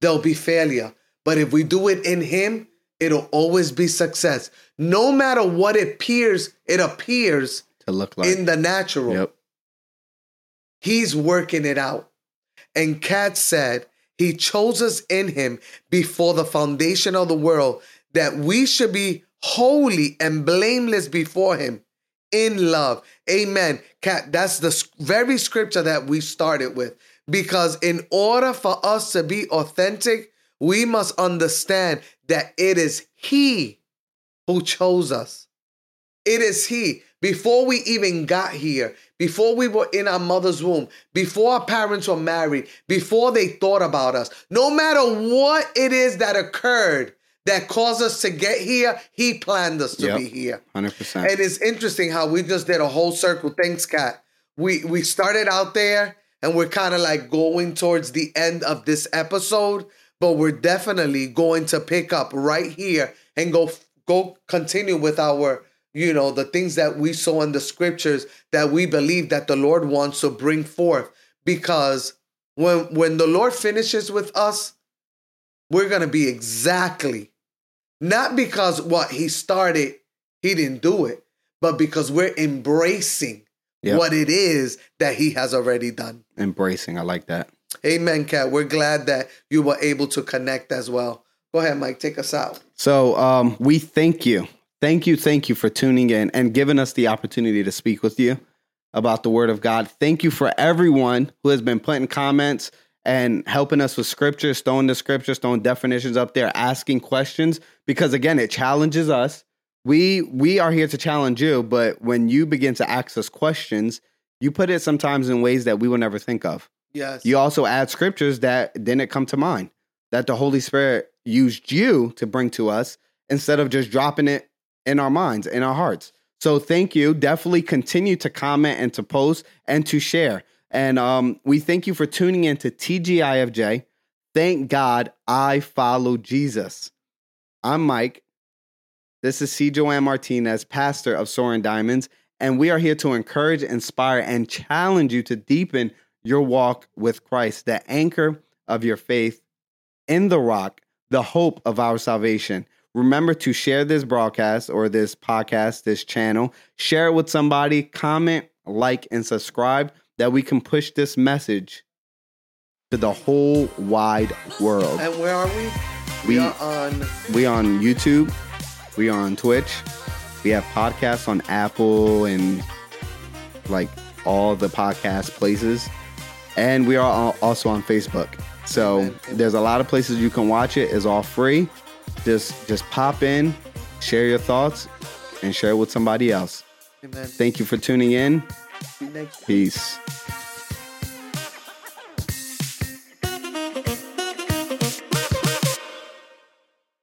there'll be failure. But if we do it in him, it'll always be success. No matter what it appears to look like in the natural. Yep. He's working it out. And Kat said, he chose us in him before the foundation of the world, that we should be holy and blameless before him in love. Amen. Kat, that's the very scripture that we started with. Because in order for us to be authentic, we must understand that it is he who chose us. It is he. Before we even got here, before we were in our mother's womb, before our parents were married, before they thought about us, no matter what it is that occurred that caused us to get here, he planned us to be here. 100%. And it's interesting how we just did a whole circle. Thanks, Kat. We started out there and we're kind of like going towards the end of this episode, but we're definitely going to pick up right here and go continue with our, you know, the things that we saw in the scriptures that we believe that the Lord wants to bring forth. Because when the Lord finishes with us, we're going to be exactly, not because what he started, he didn't do it, but because we're embracing what it is that he has already done. Embracing. I like that. Amen, Kat. We're glad that you were able to connect as well. Go ahead, Mike, take us out. So we thank you. Thank you for tuning in and giving us the opportunity to speak with you about the Word of God. Thank you for everyone who has been putting comments and helping us with scriptures, throwing the scriptures, throwing definitions up there, asking questions, because again, it challenges us. We are here to challenge you, but when you begin to ask us questions, you put it sometimes in ways that we will never think of. Yes. You also add scriptures that didn't come to mind, that the Holy Spirit used you to bring to us instead of just dropping it in our minds, in our hearts. So thank you. Definitely continue to comment and to post and to share. And we thank you for tuning in to TGIFJ. Thank God I follow Jesus. I'm Mike. This is C. Joanne Martinez, pastor of Soaring Diamonds. And we are here to encourage, inspire, and challenge you to deepen your walk with Christ, the anchor of your faith in the rock, the hope of our salvation. Remember to share this broadcast or this podcast, this channel. Share it with somebody. Comment, like, and subscribe that we can push this message to the whole wide world. And where are we? We are on YouTube. We are on Twitch. We have podcasts on Apple and like all the podcast places. And we are also on Facebook. So there's a lot of places you can watch it. It's all free. Just pop in, share your thoughts, and share it with somebody else. Amen. Thank you for tuning in. Peace.